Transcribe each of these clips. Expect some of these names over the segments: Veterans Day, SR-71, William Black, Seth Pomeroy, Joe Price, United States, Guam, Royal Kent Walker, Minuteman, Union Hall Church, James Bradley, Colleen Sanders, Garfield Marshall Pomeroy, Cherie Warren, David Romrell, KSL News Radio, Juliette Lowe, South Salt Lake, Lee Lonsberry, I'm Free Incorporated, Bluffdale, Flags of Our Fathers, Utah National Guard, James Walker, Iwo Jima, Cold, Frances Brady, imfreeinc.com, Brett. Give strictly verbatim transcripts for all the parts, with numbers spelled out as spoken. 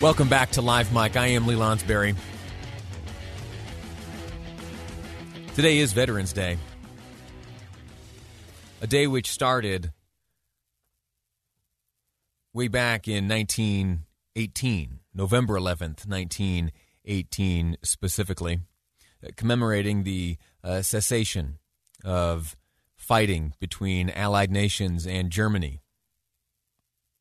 Welcome back to Live Mike. I am Lee Lonsberry. Today is Veterans Day, a day which started way back in nineteen eighteen, November eleventh, nineteen eighteen specifically, commemorating the uh, cessation of fighting between Allied nations and Germany.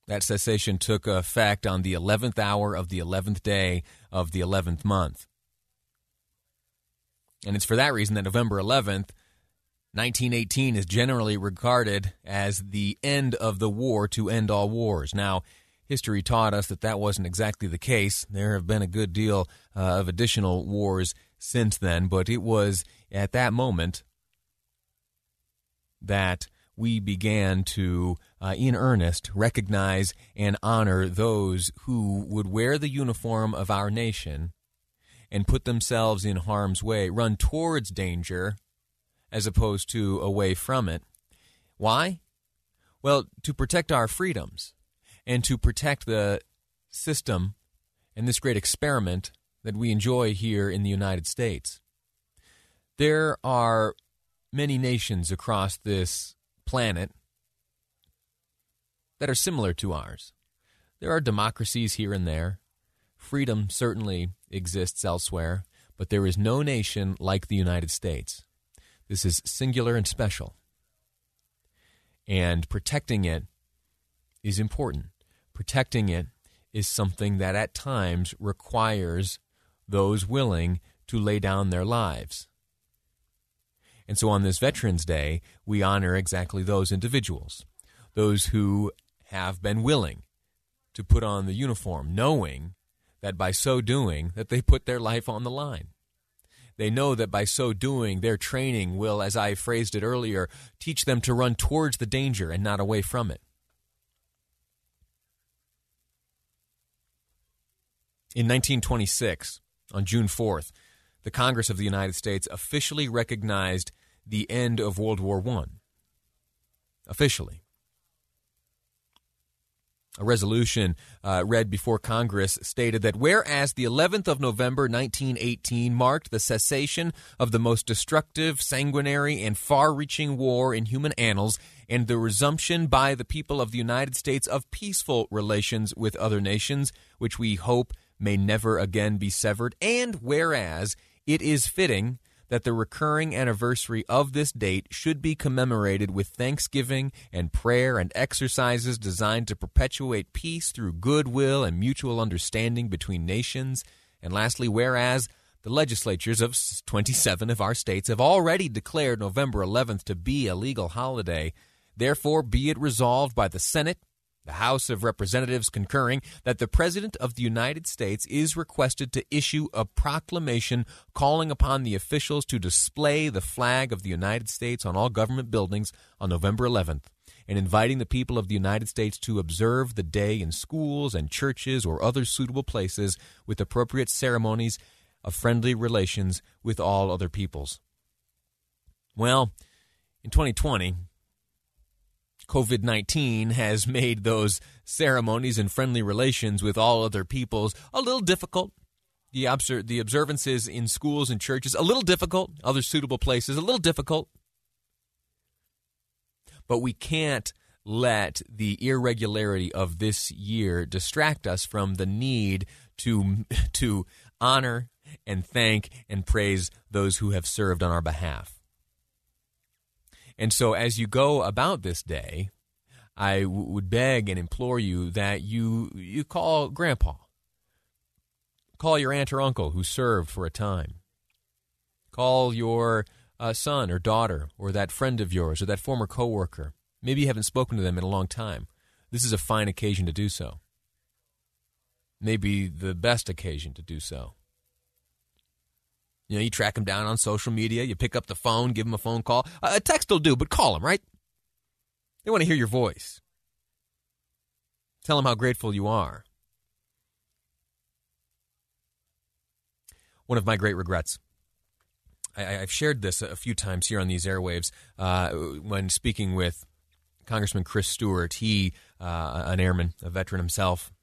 That cessation took effect on the eleventh hour of the eleventh day of the eleventh month. And it's for that reason that November eleventh, nineteen eighteen is generally regarded as the end of the war to end all wars. Now, history taught us that that wasn't exactly the case. There have been a good deal uh, of additional wars since then, but it was at that moment that we began to, uh, in earnest, recognize and honor those who would wear the uniform of our nation and put themselves in harm's way, run towards danger as opposed to away from it. Why? Well, to protect our freedoms and to protect the system and this great experiment that we enjoy here in the United States. There are many nations across this planet that are similar to ours. There are democracies here and there. Freedom certainly exists elsewhere, but there is no nation like the United States. This is singular and special. And protecting it is important. Protecting it is something that at times requires those willing to lay down their lives. And so on this Veterans Day, we honor exactly those individuals, those who have been willing to put on the uniform, knowing that by so doing, that they put their life on the line. They know that by so doing, their training will, as I phrased it earlier, teach them to run towards the danger and not away from it. In nineteen twenty-six, on June fourth, the Congress of the United States officially recognized the end of World War One. Officially. A resolution uh, read before Congress stated that whereas the eleventh of November, nineteen eighteen marked the cessation of the most destructive, sanguinary, and far-reaching war in human annals and the resumption by the people of the United States of peaceful relations with other nations, which we hope may never again be severed, and whereas it is fitting that the recurring anniversary of this date should be commemorated with thanksgiving and prayer and exercises designed to perpetuate peace through goodwill and mutual understanding between nations, and lastly, whereas the legislatures of twenty-seven of our states have already declared November eleventh to be a legal holiday, therefore be it resolved by the Senate, the House of Representatives concurring, that the President of the United States is requested to issue a proclamation calling upon the officials to display the flag of the United States on all government buildings on November eleventh, and inviting the people of the United States to observe the day in schools and churches or other suitable places with appropriate ceremonies of friendly relations with all other peoples. Well, in twenty twenty... covid nineteen has made those ceremonies and friendly relations with all other peoples a little difficult. The obser- the observances in schools and churches, a little difficult. Other suitable places, a little difficult. But we can't let the irregularity of this year distract us from the need to to honor and thank and praise those who have served on our behalf. And so as you go about this day, I w- would beg and implore you that you you call Grandpa. Call your aunt or uncle who served for a time. Call your uh, son or daughter or that friend of yours or that former coworker. Maybe you haven't spoken to them in a long time. This is a fine occasion to do so. may be the best occasion to do so. You know, you track them down on social media. You pick up the phone, give them a phone call. A text will do, but call them, right? They want to hear your voice. Tell them how grateful you are. One of my great regrets. I, I've shared this a few times here on these airwaves. Uh, when speaking with Congressman Chris Stewart, he, uh, an airman, a veteran himself,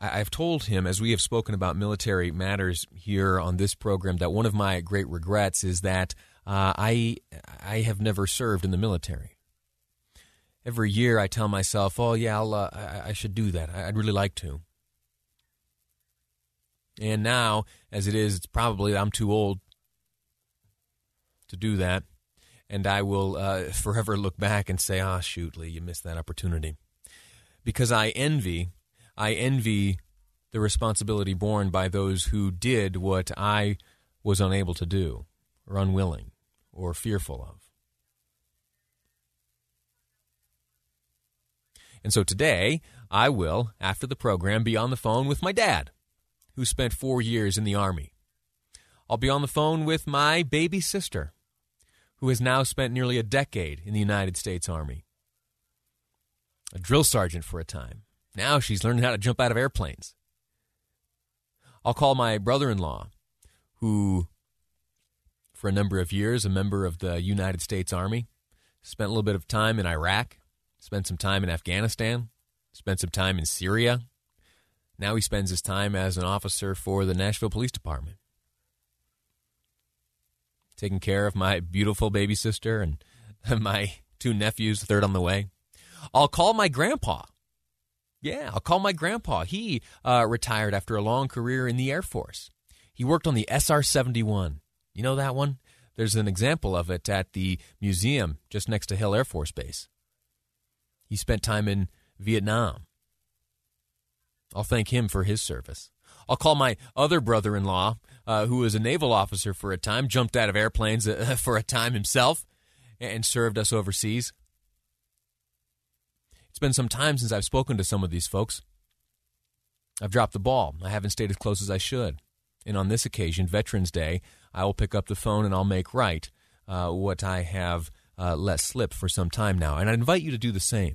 I, I've told him, as we have spoken about military matters here on this program, that one of my great regrets is that uh, I I have never served in the military. Every year I tell myself, oh, yeah, I'll, uh, I, I should do that. I, I'd really like to. And now, as it is, it's probably I'm too old to do that. And I will uh, forever look back and say, ah, shoot, Lee, you missed that opportunity. Because I envy, I envy the responsibility borne by those who did what I was unable to do or unwilling or fearful of. And so today, I will, after the program, be on the phone with my dad, who spent four years in the Army. I'll be on the phone with my baby sister, who has now spent nearly a decade in the United States Army. A drill sergeant for a time. Now she's learning how to jump out of airplanes. I'll call my brother-in-law, who, for a number of years, a member of the United States Army, spent a little bit of time in Iraq. Spent some time in Afghanistan, spent some time in Syria. Now he spends his time as an officer for the Nashville Police Department. Taking care of my beautiful baby sister and my two nephews, third on the way. I'll call my grandpa. Yeah, I'll call my grandpa. He uh, retired after a long career in the Air Force. He worked on the S R seventy-one. You know that one? There's an example of it at the museum just next to Hill Air Force Base. He spent time in Vietnam. I'll thank him for his service. I'll call my other brother-in-law, uh, who was a naval officer for a time, jumped out of airplanes uh, for a time himself, and served us overseas. It's been some time since I've spoken to some of these folks. I've dropped the ball. I haven't stayed as close as I should. And on this occasion, Veterans Day, I will pick up the phone and I'll make right uh, what I have Uh, let slip for some time now, and I invite you to do the same.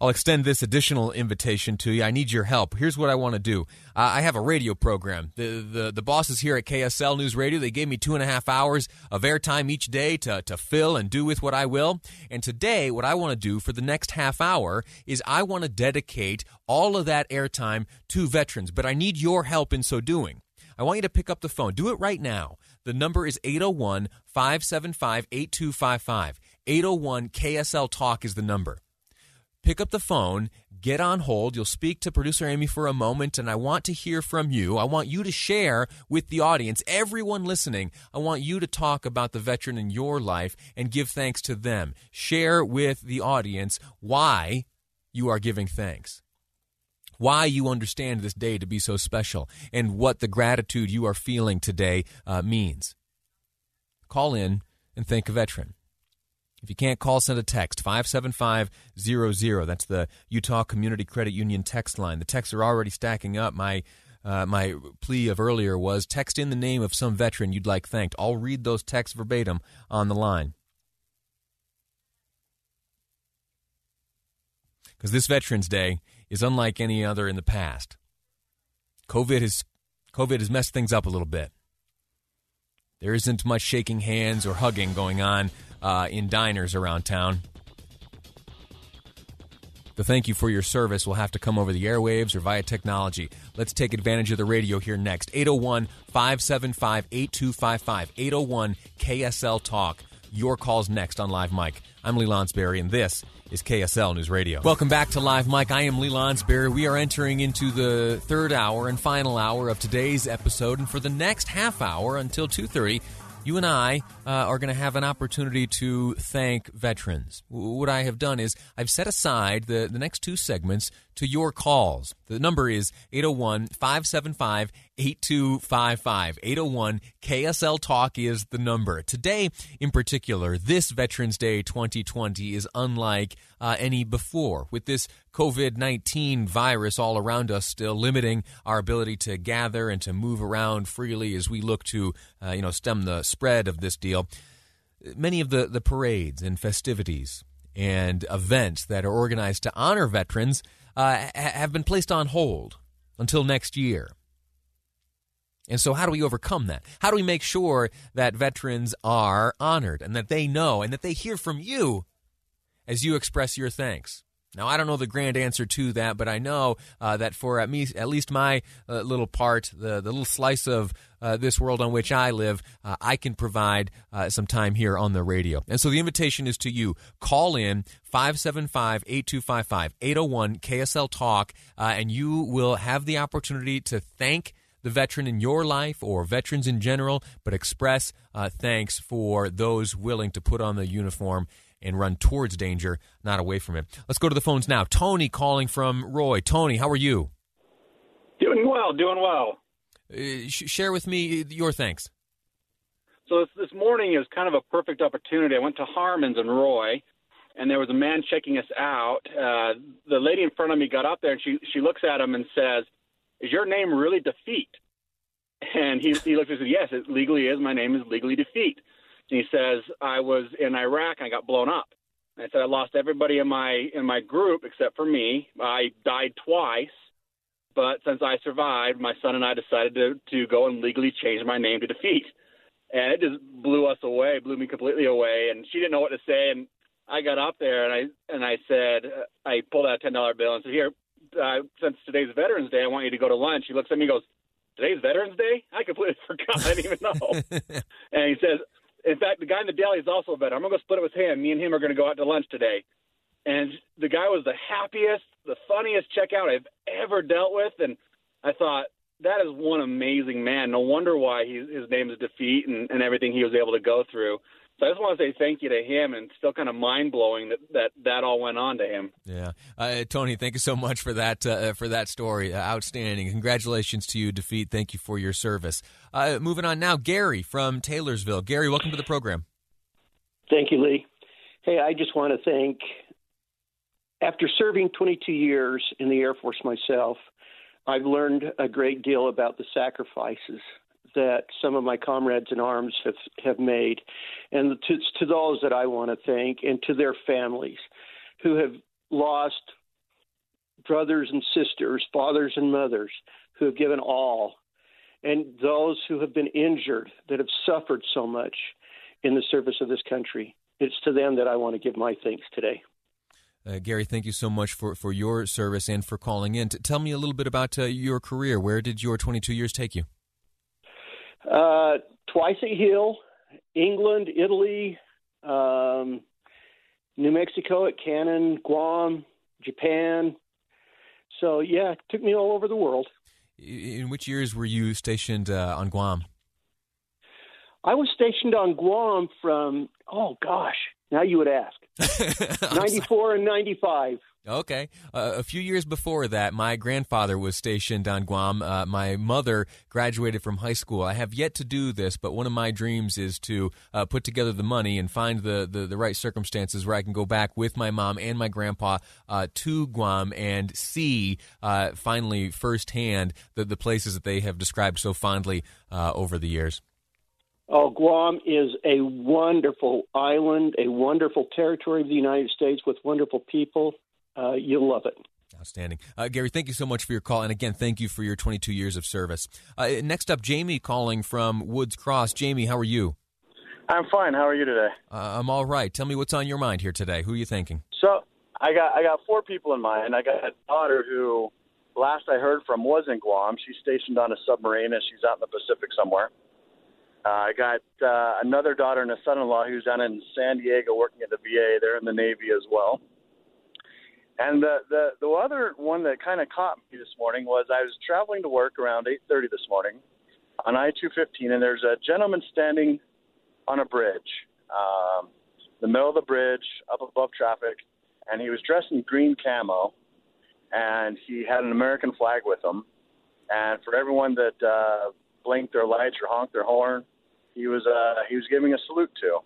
I'll extend this additional invitation to you. I need your help. Here's what I want to do. Uh, I have a radio program. The, the the bosses here at K S L News Radio, they gave me two and a half hours of airtime each day to, to fill and do with what I will. And today, what I want to do for the next half hour is I want to dedicate all of that airtime to veterans, but I need your help in so doing. I want you to pick up the phone. Do it right now. The number is eight oh one, five seven five, eight two five five. eight oh one K S L Talk is the number. Pick up the phone. Get on hold. You'll speak to producer Amy for a moment, and I want to hear from you. I want you to share with the audience, everyone listening. I want you to talk about the veteran in your life and give thanks to them. Share with the audience why you are giving thanks. Why you understand this day to be so special, and what the gratitude you are feeling today uh, means. Call in and thank a veteran. If you can't call, send a text, five seven five zero zero. That's the Utah Community Credit Union text line. The texts are already stacking up. My uh, my plea of earlier was text in the name of some veteran you'd like thanked. I'll read those texts verbatim on the line. Because this Veterans Day is unlike any other in the past. COVID has, COVID has messed things up a little bit. There isn't much shaking hands or hugging going on uh, in diners around town. The thank you for your service will have to come over the airwaves or via technology. Let's take advantage of the radio here next. eight oh one, five seven five, eight two five five. eight oh one K S L Talk. Your call's next on Live Mike. I'm Lee Lonsberry, and this is K S L News Radio. Welcome back to Live Mike. I am Lee Lonsberry. We are entering into the third hour and final hour of today's episode. And for the next half hour until two thirty, you and I uh, are going to have an opportunity to thank veterans. W- what I have done is I've set aside the, the next two segments to your calls. The number is eight oh one, five seven five, eight two five five. eight oh one K S L Talk is the number. Today, in particular, this Veterans Day twenty twenty is unlike uh, any before. With this covid nineteen virus all around us still limiting our ability to gather and to move around freely as we look to uh, you know, stem the spread of this deal, many of the, the parades and festivities and events that are organized to honor veterans uh, have been placed on hold until next year. And so how do we overcome that? How do we make sure that veterans are honored and that they know and that they hear from you as you express your thanks? Now, I don't know the grand answer to that, but I know uh, that for at, me, at least my uh, little part, the, the little slice of uh, this world on which I live, uh, I can provide uh, some time here on the radio. And so the invitation is to you. Call in five seven five, eight two five five, eight oh one K S L Talk, uh, and you will have the opportunity to thank the veteran in your life or veterans in general, but express uh, thanks for those willing to put on the uniform and run towards danger, not away from it. Let's go to the phones now. Tony calling from Roy. Tony, how are you? Doing well, doing well. Uh, sh- share with me your thanks. So this, this morning is kind of a perfect opportunity. I went to Harmon's in Roy, and there was a man checking us out. Uh, the lady in front of me got up there, and she, she looks at him and says, "Is your name really Defeat?" And he, he looked and said, "Yes, it legally is. My name is legally Defeat." And he says, "I was in Iraq and I got blown up." And I said, "I lost everybody in my in my group except for me. I died twice, but since I survived, my son and I decided to, to go and legally change my name to Defeat." And it just blew us away, blew me completely away. And she didn't know what to say. And I got up there and I and I said, I pulled out a ten dollar bill and said, "Here, Uh, since today's Veterans Day, I want you to go to lunch." He looks at me and goes, "Today's Veterans Day? I completely forgot. I didn't even know." And he says, in fact, the guy in the deli is also a veteran. I'm going to go split it with him. Me and him are going to go out to lunch today. And the guy was the happiest, the funniest checkout I've ever dealt with. And I thought, that is one amazing man. No wonder why he, his name is Defeat and, and everything he was able to go through. So I just want to say thank you to him, and still kind of mind-blowing that that, that all went on to him. Yeah. Uh, Tony, thank you so much for that uh, for that story. Uh, outstanding. Congratulations to you, Defeat. Thank you for your service. Uh, moving on now, Gary from Taylorsville. Gary, welcome to the program. Thank you, Lee. Hey, I just want to thank, after serving twenty-two years in the Air Force myself, I've learned a great deal about the sacrifices that some of my comrades in arms have, have made. And to, to those that I want to thank, and to their families who have lost brothers and sisters, fathers and mothers, who have given all, and those who have been injured that have suffered so much in the service of this country. It's to them that I want to give my thanks today. Uh, Gary, thank you so much for, for your service and for calling in. T- tell me a little bit about uh, your career. Where did your twenty-two years take you? Uh, twice at Hill, England, Italy, um, New Mexico at Cannon, Guam, Japan. So, yeah, it took me all over the world. In which years were you stationed uh, on Guam? I was stationed on Guam from, oh, gosh, now you would ask, ninety-four and ninety-five. Okay. Uh, a few years before that, my grandfather was stationed on Guam. Uh, my mother graduated from high school. I have yet to do this, but one of my dreams is to uh, put together the money and find the, the, the right circumstances where I can go back with my mom and my grandpa uh, to Guam and see uh, finally firsthand the, the places that they have described so fondly uh, over the years. Oh, Guam is a wonderful island, a wonderful territory of the United States with wonderful people. Uh, you'll love it. Outstanding. Uh, Gary, thank you so much for your call. And again, thank you for your twenty-two years of service. Uh, next up, Jamie calling from Woods Cross. Jamie, how are you? I'm fine. How are you today? Uh, I'm all right. Tell me what's on your mind here today. Who are you thinking? So I got I got four people in mind. I got a daughter who last I heard from was in Guam. She's stationed on a submarine and she's out in the Pacific somewhere. Uh, I got uh, another daughter and a son-in-law who's down in San Diego working at the V A. They're in the Navy as well. And the, the, the other one that kind of caught me this morning was I was traveling to work around eight thirty this morning on I two fifteen, and there's a gentleman standing on a bridge, um, the middle of the bridge, up above traffic, and he was dressed in green camo, and he had an American flag with him. And for everyone that uh, blinked their lights or honked their horn, he was uh, he was giving a salute to.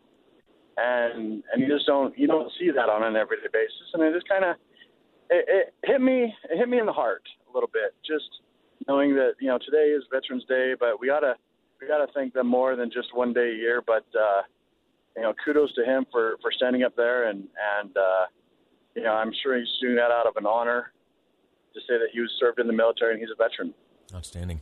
And and you just don't you don't see that on an everyday basis. And it just kind of it, it hit me it hit me in the heart a little bit, just knowing that, you know, today is Veterans Day, but we gotta we gotta thank them more than just one day a year. But uh, you know, kudos to him for, for standing up there, and and uh, you know, I'm sure he's doing that out of an honor to say that he was served in the military and he's a veteran. Outstanding.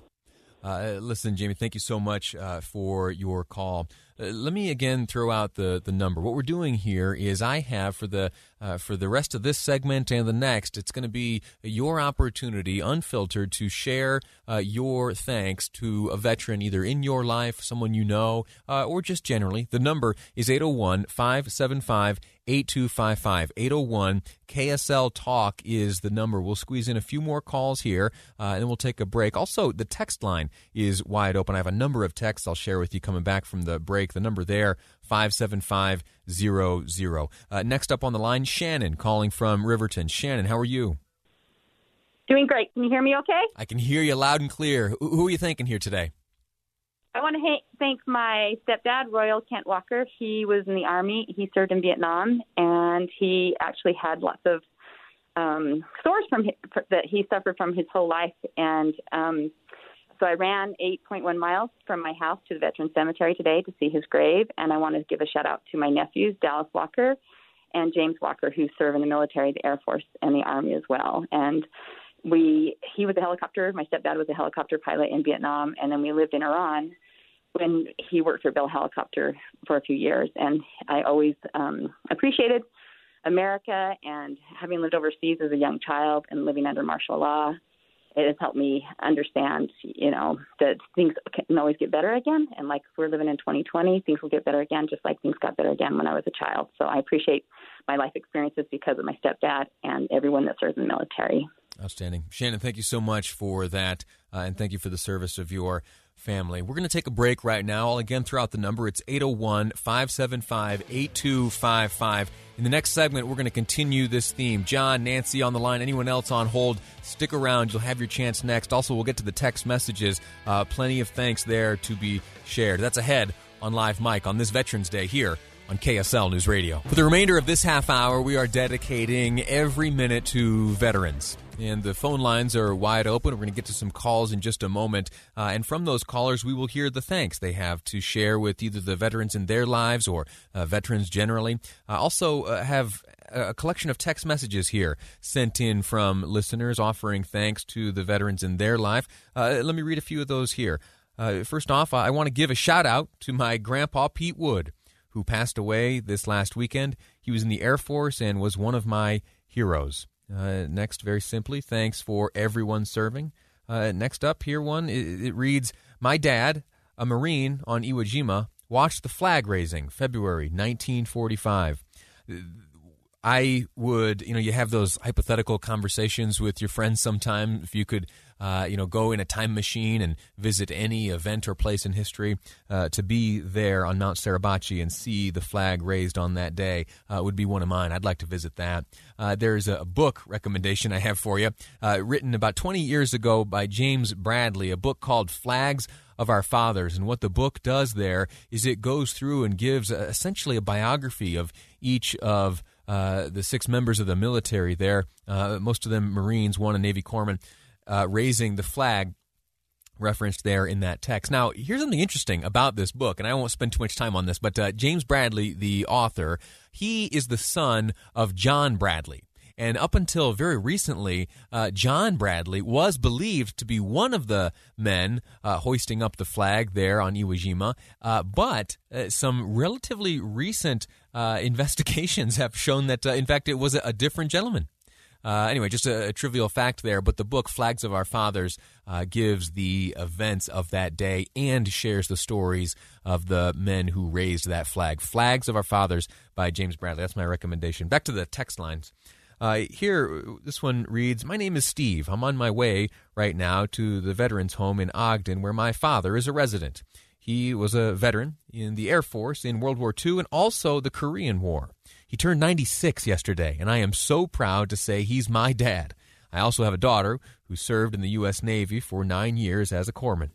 Uh, listen, Jamie, thank you so much uh, for your call. Uh, let me again throw out the, the number. What we're doing here is I have for the uh, for the rest of this segment and the next, it's going to be your opportunity, unfiltered, to share uh, your thanks to a veteran either in your life, someone you know, uh, or just generally. The number is eight oh one, five seven five, eight two five five. eight oh one K S L Talk is the number. We'll squeeze in a few more calls here, uh, and we'll take a break. Also, the text line is wide open. I have a number of texts I'll share with you coming back from the break. The number there, five seven five zero zero. Uh, next up on the line, Shannon calling from Riverton. Shannon, how are you? Doing great. Can you hear me okay? I can hear you loud and clear. Who are you thanking here today? I want to ha- thank my stepdad, Royal Kent Walker. He was in the Army. He served in Vietnam, and he actually had lots of um, sores from his, that he suffered from his whole life. And um, so I ran eight point one miles from my house to the Veterans Cemetery today to see his grave, and I want to give a shout-out to my nephews, Dallas Walker and James Walker, who serve in the military, the Air Force, and the Army as well. And We he was a helicopter. My stepdad was a helicopter pilot in Vietnam, and then we lived in Iran when he worked for Bell Helicopter for a few years. And I always um, appreciated America, and having lived overseas as a young child and living under martial law, it has helped me understand, you know, that things can always get better again. And like we're living in twenty twenty, things will get better again, just like things got better again when I was a child. So I appreciate my life experiences because of my stepdad and everyone that serves in the military. Outstanding. Shannon, thank you so much for that, uh, and thank you for the service of your family. We're going to take a break right now. I'll again throw out the number. It's eight oh one, five seven five, eight two five five. In the next segment, we're going to continue this theme. John, Nancy on the line, anyone else on hold, stick around. You'll have your chance next. Also, we'll get to the text messages. Uh, plenty of thanks there to be shared. That's ahead on Live Mike on this Veterans Day here on K S L News Radio. For the remainder of this half hour, we are dedicating every minute to veterans. And the phone lines are wide open. We're going to get to some calls in just a moment. Uh, and from those callers, we will hear the thanks they have to share with either the veterans in their lives or uh, veterans generally. I uh, also uh, have a collection of text messages here sent in from listeners offering thanks to the veterans in their life. Uh, let me read a few of those here. Uh, first off, I want to give a shout out to my grandpa, Pete Wood, who passed away this last weekend. He was in the Air Force and was one of my heroes. Uh, next, very simply, thanks for everyone serving. Uh, next up, here one, it, it reads, my dad, a Marine on Iwo Jima, watched the flag raising February nineteen forty-five. I would, you know, you have those hypothetical conversations with your friends sometime. If you could, uh, you know, go in a time machine and visit any event or place in history, uh, to be there on Mount Suribachi and see the flag raised on that day uh, would be one of mine. I'd like to visit that. Uh, there's a book recommendation I have for you, uh, written about twenty years ago by James Bradley, a book called Flags of Our Fathers. And what the book does there is it goes through and gives uh, essentially a biography of each of Uh, the six members of the military there, uh, most of them Marines, one a Navy corpsman, uh, raising the flag referenced there in that text. Now, here's something interesting about this book, and I won't spend too much time on this, but uh, James Bradley, the author, he is the son of John Bradley. And up until very recently, uh, John Bradley was believed to be one of the men uh, hoisting up the flag there on Iwo Jima. Uh, but uh, some relatively recent uh, investigations have shown that, uh, in fact, it was a, a different gentleman. Uh, anyway, just a, a trivial fact there, but the book Flags of Our Fathers uh, gives the events of that day and shares the stories of the men who raised that flag. Flags of Our Fathers by James Bradley. That's my recommendation. Back to the text lines. Uh, here, this one reads, my name is Steve. I'm on my way right now to the veterans home in Ogden where my father is a resident. He was a veteran in the Air Force in World War Two and also the Korean War. He turned ninety-six yesterday, and I am so proud to say he's my dad. I also have a daughter who served in the U S. Navy for nine years as a corpsman.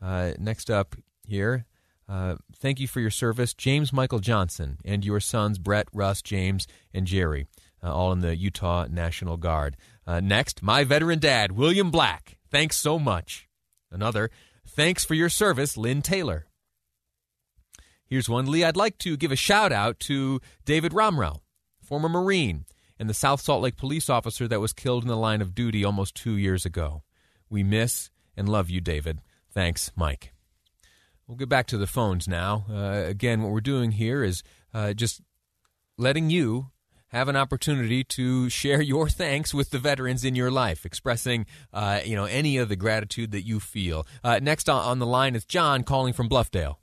Uh, next up here, uh, thank you for your service, James Michael Johnson, and your sons, Brett, Russ, James, and Jerry, uh, all in the Utah National Guard. Uh, next, my veteran dad, William Black. Thanks so much. Another, thanks for your service, Lynn Taylor. Here's one, Lee, I'd like to give a shout-out to David Romrell, former Marine, and the South Salt Lake police officer that was killed in the line of duty almost two years ago. We miss and love you, David. Thanks, Mike. We'll get back to the phones now. Uh, again, what we're doing here is uh, just letting you have an opportunity to share your thanks with the veterans in your life, expressing uh, you know, any of the gratitude that you feel. Uh, next on the line is John calling from Bluffdale.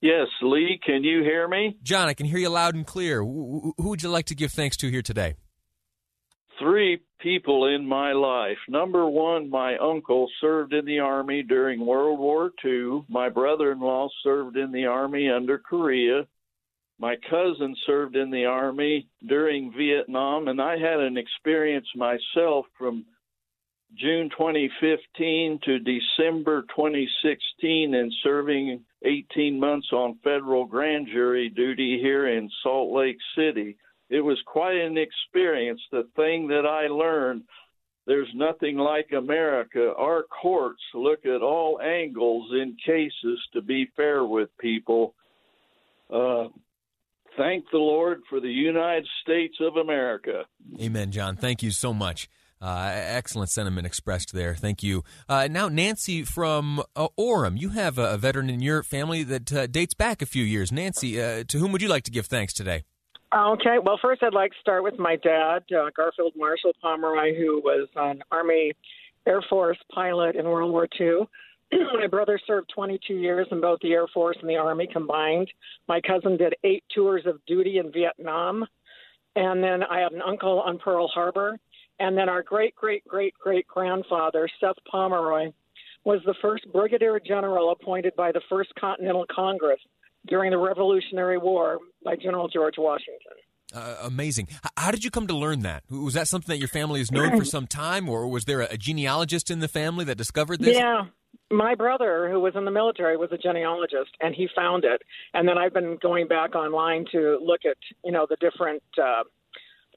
Yes, Lee, can you hear me? John, I can hear you loud and clear. Who would you like to give thanks to here today? Three people in my life. Number one, my uncle served in the Army during World War Two. My brother-in-law served in the Army under Korea. My cousin served in the Army during Vietnam, and I had an experience myself from June twenty fifteen to December twenty sixteen and serving eighteen months on federal grand jury duty here in Salt Lake City. It was quite an experience. The thing that I learned, there's nothing like America. Our courts look at all angles in cases to be fair with people. Uh, thank the Lord for the United States of America. Amen, John. Thank you so much. Uh, excellent sentiment expressed there. Thank you. Uh, now, Nancy from uh, Orem, you have a, a veteran in your family that uh, dates back a few years. Nancy, uh, to whom would you like to give thanks today? Okay. Well, first I'd like to start with my dad, uh, Garfield Marshall Pomeroy, who was an Army Air Force pilot in World War Two. My brother served twenty-two years in both the Air Force and the Army combined. My cousin did eight tours of duty in Vietnam. And then I have an uncle on Pearl Harbor. And then our great-great-great-great-grandfather, Seth Pomeroy, was the first brigadier general appointed by the First Continental Congress during the Revolutionary War by General George Washington. Uh, amazing. How did you come to learn that? Was that something that your family has known for some time, or was there a genealogist in the family that discovered this? Yeah. My brother, who was in the military, was a genealogist, and he found it. And then I've been going back online to look at, you know, the different uh, –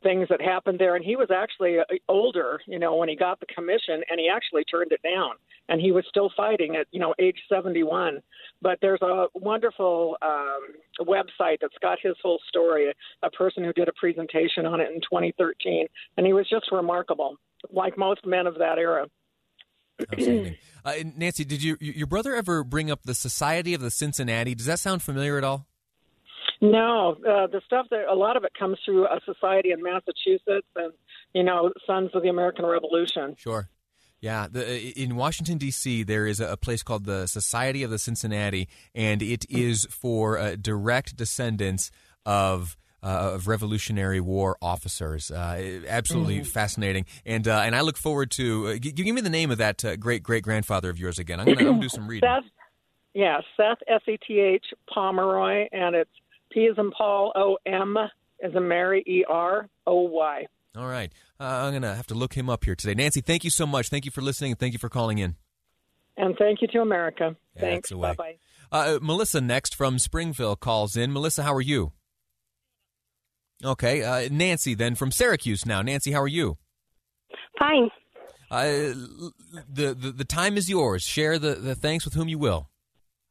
things that happened there, and he was actually older, you know, when he got the commission, and he actually turned it down, and he was still fighting at, you know, age seventy-one. But there's a wonderful um, website that's got his whole story, a person who did a presentation on it in twenty thirteen, and he was just remarkable, like most men of that era. Outstanding. Uh, Nancy, did you, your brother ever bring up the Society of the Cincinnati? Does that sound familiar at all? No, uh, the stuff that a lot of it comes through a society in Massachusetts and, you know, Sons of the American Revolution. Sure. Yeah. The, in Washington, D C, there is a place called the Society of the Cincinnati, and it is for uh, direct descendants of Uh, of Revolutionary War officers. Uh, absolutely mm-hmm. fascinating. And uh, and I look forward to uh, – give, give me the name of that uh, great-great-grandfather of yours again. I'm going to do some reading. Seth, yeah, Seth, S E T H, Pomeroy, and it's P as in Paul, O M as in Mary, E R, O Y. All right. Uh, I'm going to have to look him up here today. Nancy, thank you so much. Thank you for listening, and thank you for calling in. And thank you to America. Yeah, thanks. Bye-bye. Uh, Melissa next from Springville calls in. Melissa, how are you? Okay. Uh, Nancy then from Syracuse now. Nancy, how are you? Fine. Uh, the, the, the time is yours. Share the, the thanks with whom you will.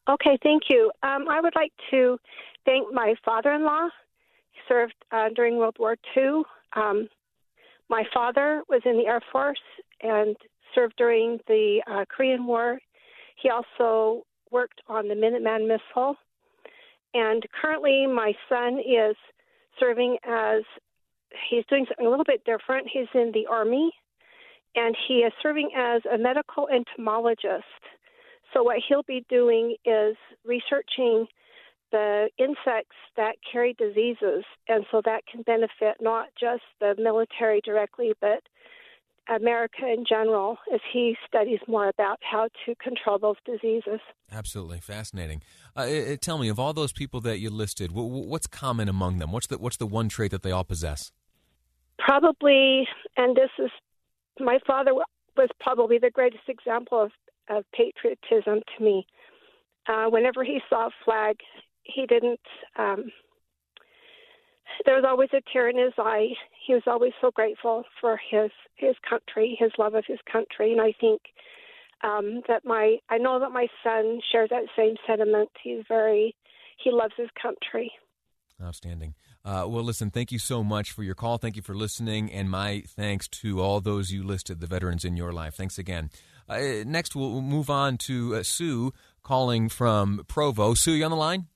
Okay, thank you. Um, I would like to thank my father-in-law. He served uh, during World War Two. Um, my father was in the Air Force and served during the uh, Korean War. He also worked on the Minuteman missile. And currently my son is serving as, he's doing something a little bit different. He's in the Army, and he is serving as a medical entomologist. So what he'll be doing is researching the insects that carry diseases, and so that can benefit not just the military directly, but America in general, as he studies more about how to control those diseases. Absolutely fascinating. Uh, it, it, tell me, of all those people that you listed, w- w- what's common among them? What's the what's the one trait that they all possess? probably, and this is, my father was probably the greatest example of, of patriotism to me. Uh, whenever he saw a flag, he didn't, um, there was always a tear in his eye. He was always so grateful for his, his country, his love of his country. And I think um, that my, I know that my son shares that same sentiment. He's very, he loves his country. Outstanding. Uh, well, listen, thank you so much for your call. Thank you for listening. And my thanks to all those you listed, the veterans in your life. Thanks again. Uh, next, we'll move on to uh, Sue calling from Provo. Sue, you on the line?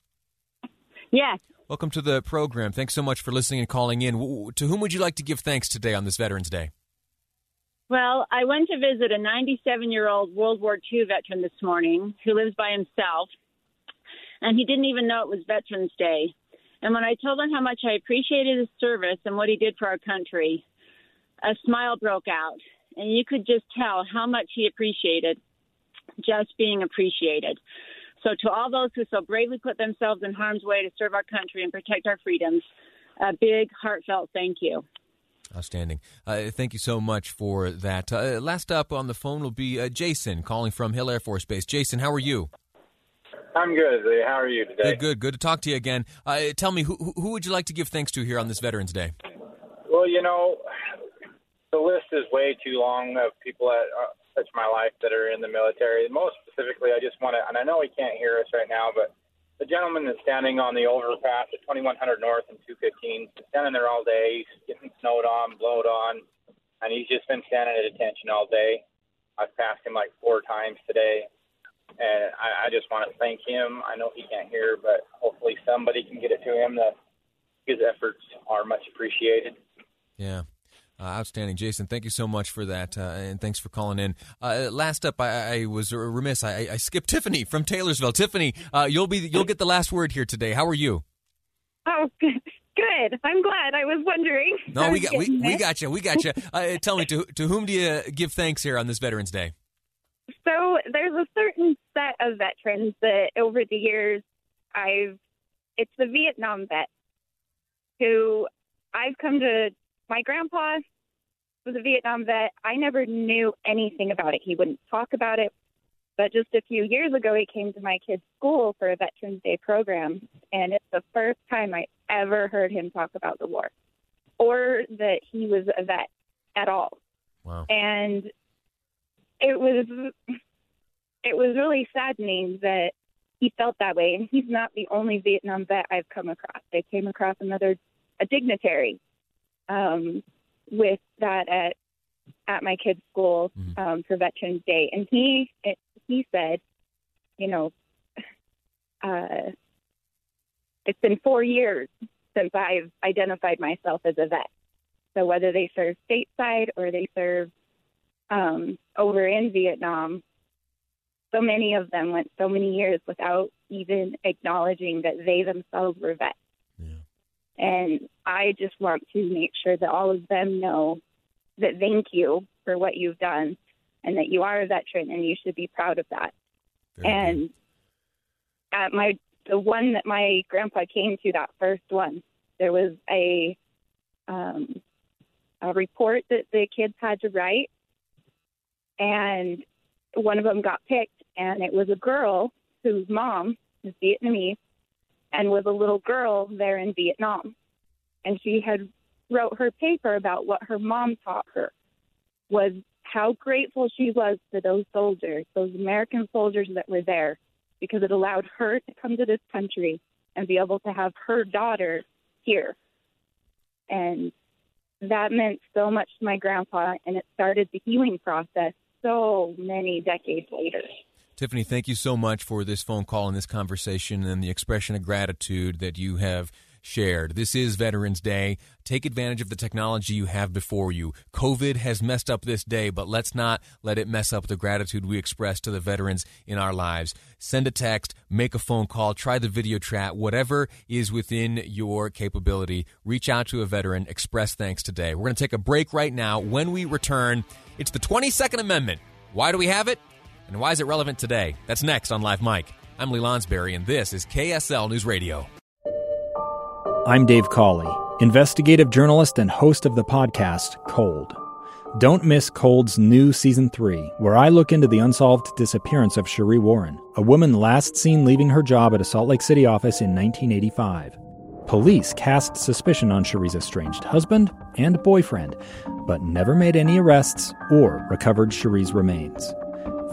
Yes. Welcome to the program. Thanks so much for listening and calling in. To whom would you like to give thanks today on this Veterans Day? Well, I went to visit a ninety-seven-year-old World War Two veteran this morning who lives by himself, and he didn't even know it was Veterans Day. And when I told him how much I appreciated his service and what he did for our country, a smile broke out, and you could just tell how much he appreciated just being appreciated. So to all those who so bravely put themselves in harm's way to serve our country and protect our freedoms, a big, heartfelt thank you. Outstanding. Uh, thank you so much for that. Uh, last up on the phone will be uh, Jason calling from Hill Air Force Base. Jason, how are you? I'm good, Lee. How are you today? Good, good. Good to talk to you again. Uh, tell me, who, who would you like to give thanks to here on this Veterans Day? Well, you know, the list is way too long of people that uh, touch my life that are in the military. Most specifically, I just want to, and I know he can't hear us right now, but the gentleman that's standing on the overpass at twenty-one hundred North and two fifteen, standing there all day, he's getting snowed on, blowed on, and he's just been standing at attention all day. I've passed him like four times today. And I, I just want to thank him. I know he can't hear, but hopefully somebody can get it to him that his efforts are much appreciated. Yeah. Uh, outstanding. Jason, thank you so much for that, uh, and thanks for calling in. Uh, last up, I, I was remiss. I, I skipped Tiffany from Taylorsville. Tiffany, uh, you'll be you'll get the last word here today. How are you? Oh, good. Good. I'm glad. I was wondering. No, we got, we, we got you. We got you. Uh, tell me, to, to whom do you give thanks here on this Veterans Day? So there's a certain set of veterans that over the years I've, it's the Vietnam vets who I've come to, my grandpa was a Vietnam vet. I never knew anything about it. He wouldn't talk about it. But just a few years ago, he came to my kids' school for a Veterans Day program. And it's the first time I ever heard him talk about the war or that he was a vet at all. Wow. And It was it was really saddening that he felt that way, and he's not the only Vietnam vet I've come across. I came across another a dignitary um, with that at at my kids' school mm-hmm. um, for Veterans Day, and he it, he said, you know, uh, it's been four years since I've identified myself as a vet. So whether they serve stateside or they serve Um, over in Vietnam, so many of them went so many years without even acknowledging that they themselves were vets. Yeah. And I just want to make sure that all of them know that thank you for what you've done and that you are a veteran and you should be proud of that. Very and good. At my the one that my grandpa came to, that first one, there was a, um, a report that the kids had to write. And one of them got picked, and it was a girl whose mom was Vietnamese and was a little girl there in Vietnam. And she had wrote her paper about what her mom taught her, was how grateful she was to those soldiers, those American soldiers that were there, because it allowed her to come to this country and be able to have her daughter here. And that meant so much to my grandpa, and it started the healing process so many decades later. Tiffany, thank you so much for this phone call and this conversation and the expression of gratitude that you have shared. This is Veterans Day. Take advantage of the technology you have before you. COVID has messed up this day, but let's not let it mess up the gratitude we express to the veterans in our lives. Send a text, make a phone call, try the video chat, whatever is within your capability. Reach out to a veteran, express thanks today. We're going to take a break right now. When we return, it's the twenty-second Amendment. Why do we have it? And why is it relevant today? That's next on Live Mike. I'm Lee Lonsberry, and this is K S L News Radio. I'm Dave Cawley. investigative journalist and host of the podcast, Cold. Don't miss Cold's new Season three, where I look into the unsolved disappearance of Cherie Warren, a woman last seen leaving her job at a Salt Lake City office in nineteen eighty-five. Police cast suspicion on Cherie's estranged husband and boyfriend, but never made any arrests or recovered Cherie's remains.